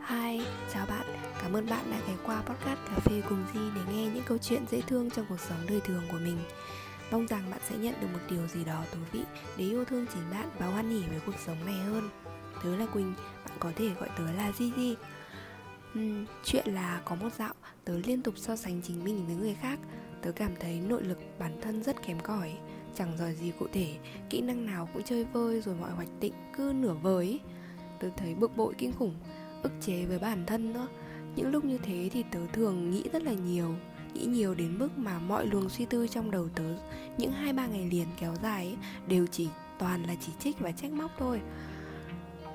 Hi, chào bạn. Cảm ơn bạn đã ghé qua podcast Cà phê cùng Di để nghe những câu chuyện dễ thương trong cuộc sống đời thường của mình. Mong rằng bạn sẽ nhận được một điều gì đó thú vị để yêu thương chính bạn và hoan hỉ với cuộc sống này hơn. Tớ là Quỳnh, bạn có thể gọi tớ là Di. Chuyện là có một dạo tớ liên tục so sánh chính mình với người khác. Tớ cảm thấy nội lực bản thân rất kém cỏi, chẳng giỏi gì cụ thể, kỹ năng nào cũng chơi vơi rồi mọi hoạch định cứ nửa vời. Tớ thấy bực bội kinh khủng, ức chế với bản thân nữa. Những lúc như thế thì tớ thường nghĩ rất là nhiều, nghĩ nhiều đến mức mà mọi luồng suy tư trong đầu tớ những 2-3 ngày liền kéo dài ấy, đều chỉ toàn là chỉ trích và trách móc thôi.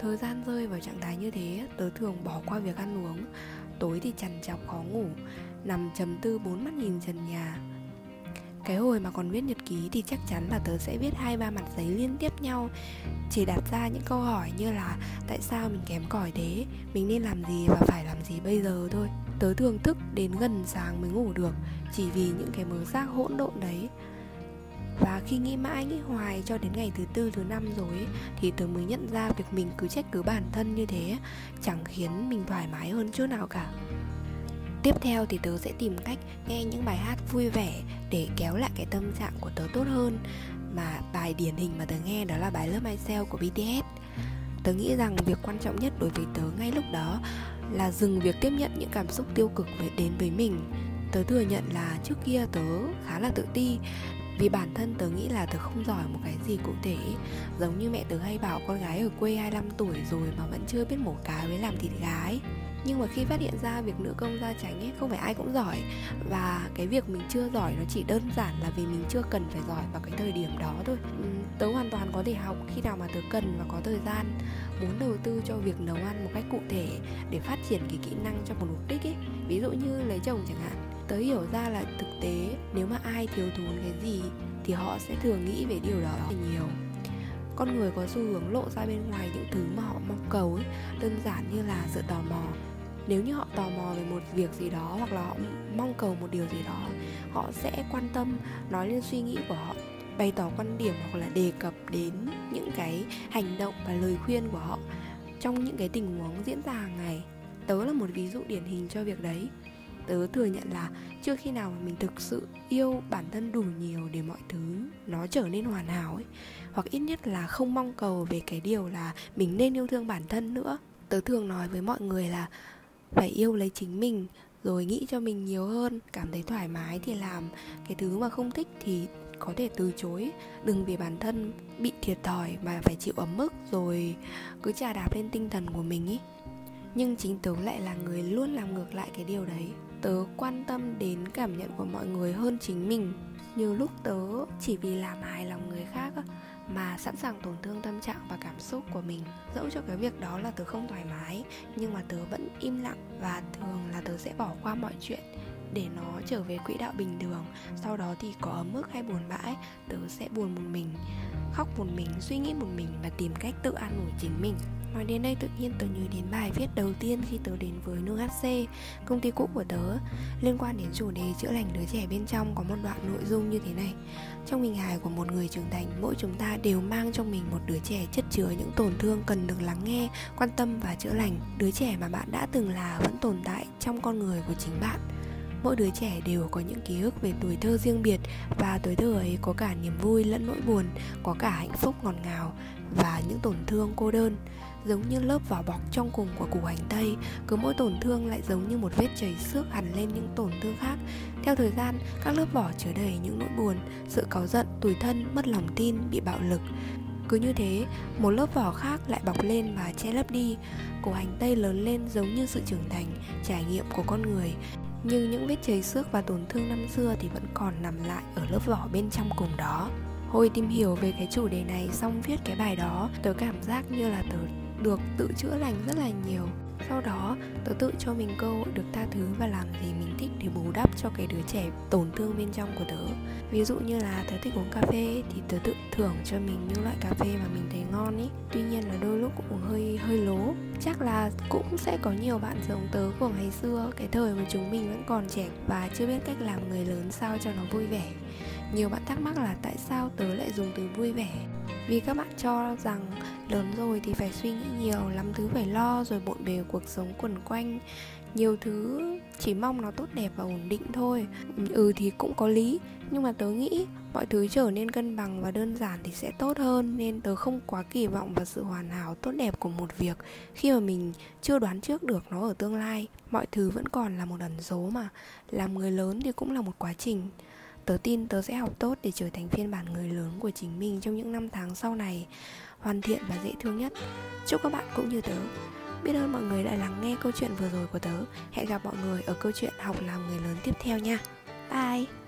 Thời gian rơi vào trạng thái như thế, tớ thường bỏ qua việc ăn uống, tối thì trằn trọc khó ngủ, nằm trầm tư 4 mắt nhìn trần nhà. Cái hồi mà còn viết nhật ký thì chắc chắn là tớ sẽ viết 2-3 mặt giấy liên tiếp nhau, chỉ đặt ra những câu hỏi như là tại sao mình kém cỏi thế, mình nên làm gì và phải làm gì bây giờ thôi. Tớ thường thức đến gần sáng mới ngủ được, chỉ vì những cái mớ rác hỗn độn đấy. Và khi nghĩ mãi nghĩ hoài cho đến ngày thứ 4 thứ 5 rồi thì tớ mới nhận ra việc mình cứ trách cứ bản thân như thế chẳng khiến mình thoải mái hơn chút nào cả. Tiếp theo thì tớ sẽ tìm cách nghe những bài hát vui vẻ để kéo lại cái tâm trạng của tớ tốt hơn. Mà bài điển hình mà tớ nghe đó là bài Love Myself của BTS. Tớ nghĩ rằng việc quan trọng nhất đối với tớ ngay lúc đó là dừng việc tiếp nhận những cảm xúc tiêu cực đến với mình. Tớ thừa nhận là trước kia tớ khá là tự ti, vì bản thân tớ nghĩ là tớ không giỏi một cái gì cụ thể. Giống như mẹ tớ hay bảo con gái ở quê 25 tuổi rồi mà vẫn chưa biết mổ cá với làm thịt gái. Nhưng mà khi phát hiện ra việc nữ công gia chánh ấy, không phải ai cũng giỏi. Và cái việc mình chưa giỏi nó chỉ đơn giản là vì mình chưa cần phải giỏi vào cái thời điểm đó thôi. Tớ hoàn toàn có thể học khi nào mà tớ cần và có thời gian. Muốn đầu tư cho việc nấu ăn một cách cụ thể để phát triển cái kỹ năng cho một mục đích ấy. Ví dụ như lấy chồng chẳng hạn. Tớ hiểu ra là thực tế nếu mà ai thiếu thốn cái gì thì họ sẽ thường nghĩ về điều đó nhiều. Con người có xu hướng lộ ra bên ngoài những thứ mà họ mong cầu ấy, đơn giản như là sự tò mò. Nếu như họ tò mò về một việc gì đó hoặc là họ mong cầu một điều gì đó, họ sẽ quan tâm, nói lên suy nghĩ của họ, bày tỏ quan điểm hoặc là đề cập đến những cái hành động và lời khuyên của họ trong những cái tình huống diễn ra hàng ngày. Tớ là một ví dụ điển hình cho việc đấy. Tớ thừa nhận là chưa khi nào mà mình thực sự yêu bản thân đủ nhiều để mọi thứ nó trở nên hoàn hảo ấy, hoặc ít nhất là không mong cầu về cái điều là mình nên yêu thương bản thân nữa. Tớ thường nói với mọi người là phải yêu lấy chính mình, rồi nghĩ cho mình nhiều hơn. Cảm thấy thoải mái thì làm, cái thứ mà không thích thì có thể từ chối. Đừng vì bản thân bị thiệt thòi mà phải chịu ấm ức rồi cứ chà đạp lên tinh thần của mình ấy. Nhưng chính tớ lại là người luôn làm ngược lại cái điều đấy. Tớ quan tâm đến cảm nhận của mọi người hơn chính mình. Nhiều lúc tớ chỉ vì làm hài lòng người khác mà sẵn sàng tổn thương tâm trạng và cảm xúc của mình. Dẫu cho cái việc đó là tớ không thoải mái, nhưng mà tớ vẫn im lặng. Và thường là tớ sẽ bỏ qua mọi chuyện để nó trở về quỹ đạo bình thường. Sau đó thì có ấm ức hay buồn bã, tớ sẽ buồn một mình, khóc một mình, suy nghĩ một mình và tìm cách tự an ủi chính mình. Nói đến đây tự nhiên tớ nhớ đến bài viết đầu tiên khi tớ đến với NuHC, công ty cũ của tớ. Liên quan đến chủ đề chữa lành đứa trẻ bên trong có một đoạn nội dung như thế này: trong hình hài của một người trưởng thành, mỗi chúng ta đều mang trong mình một đứa trẻ chất chứa những tổn thương cần được lắng nghe, quan tâm và chữa lành. Đứa trẻ mà bạn đã từng là vẫn tồn tại trong con người của chính bạn. Mỗi đứa trẻ đều có những ký ức về tuổi thơ riêng biệt, và tuổi thơ ấy có cả niềm vui lẫn nỗi buồn, có cả hạnh phúc ngọt ngào và những tổn thương cô đơn. Giống như lớp vỏ bọc trong cùng của củ hành tây, cứ mỗi tổn thương lại giống như một vết chảy xước hằn lên những tổn thương khác. Theo thời gian, các lớp vỏ chứa đầy những nỗi buồn, sự cáu giận, tủi thân, mất lòng tin, bị bạo lực. Cứ như thế, một lớp vỏ khác lại bọc lên và che lấp đi. Củ hành tây lớn lên giống như sự trưởng thành, trải nghiệm của con người, nhưng những vết chảy xước và tổn thương năm xưa thì vẫn còn nằm lại ở lớp vỏ bên trong cùng đó. Hồi tìm hiểu về cái chủ đề này xong viết cái bài đó, tớ cảm giác như là tớ được tự chữa lành rất là nhiều. Sau đó, tớ tự cho mình cơ hội được tha thứ và làm gì mình thích để bù đắp cho cái đứa trẻ tổn thương bên trong của tớ. Ví dụ như là tớ thích uống cà phê thì tớ tự thưởng cho mình những loại cà phê mà mình thấy ngon ý. Tuy nhiên là đôi lúc cũng hơi lố. Chắc là cũng sẽ có nhiều bạn giống tớ của ngày xưa, cái thời mà chúng mình vẫn còn trẻ và chưa biết cách làm người lớn sao cho nó vui vẻ. Nhiều bạn thắc mắc là tại sao tớ lại dùng từ vui vẻ. Vì các bạn cho rằng lớn rồi thì phải suy nghĩ nhiều, lắm thứ phải lo, rồi bộn bề cuộc sống quẩn quanh, nhiều thứ chỉ mong nó tốt đẹp và ổn định thôi. Thì cũng có lý, nhưng mà tớ nghĩ mọi thứ trở nên cân bằng và đơn giản thì sẽ tốt hơn. Nên tớ không quá kỳ vọng vào sự hoàn hảo tốt đẹp của một việc khi mà mình chưa đoán trước được nó ở tương lai. Mọi thứ vẫn còn là một ẩn số mà. Làm người lớn thì cũng là một quá trình. Tớ tin tớ sẽ học tốt để trở thành phiên bản người lớn của chính mình trong những năm tháng sau này, hoàn thiện và dễ thương nhất. Chúc các bạn cũng như tớ. Biết ơn mọi người đã lắng nghe câu chuyện vừa rồi của tớ. Hẹn gặp mọi người ở câu chuyện học làm người lớn tiếp theo nha. Bye!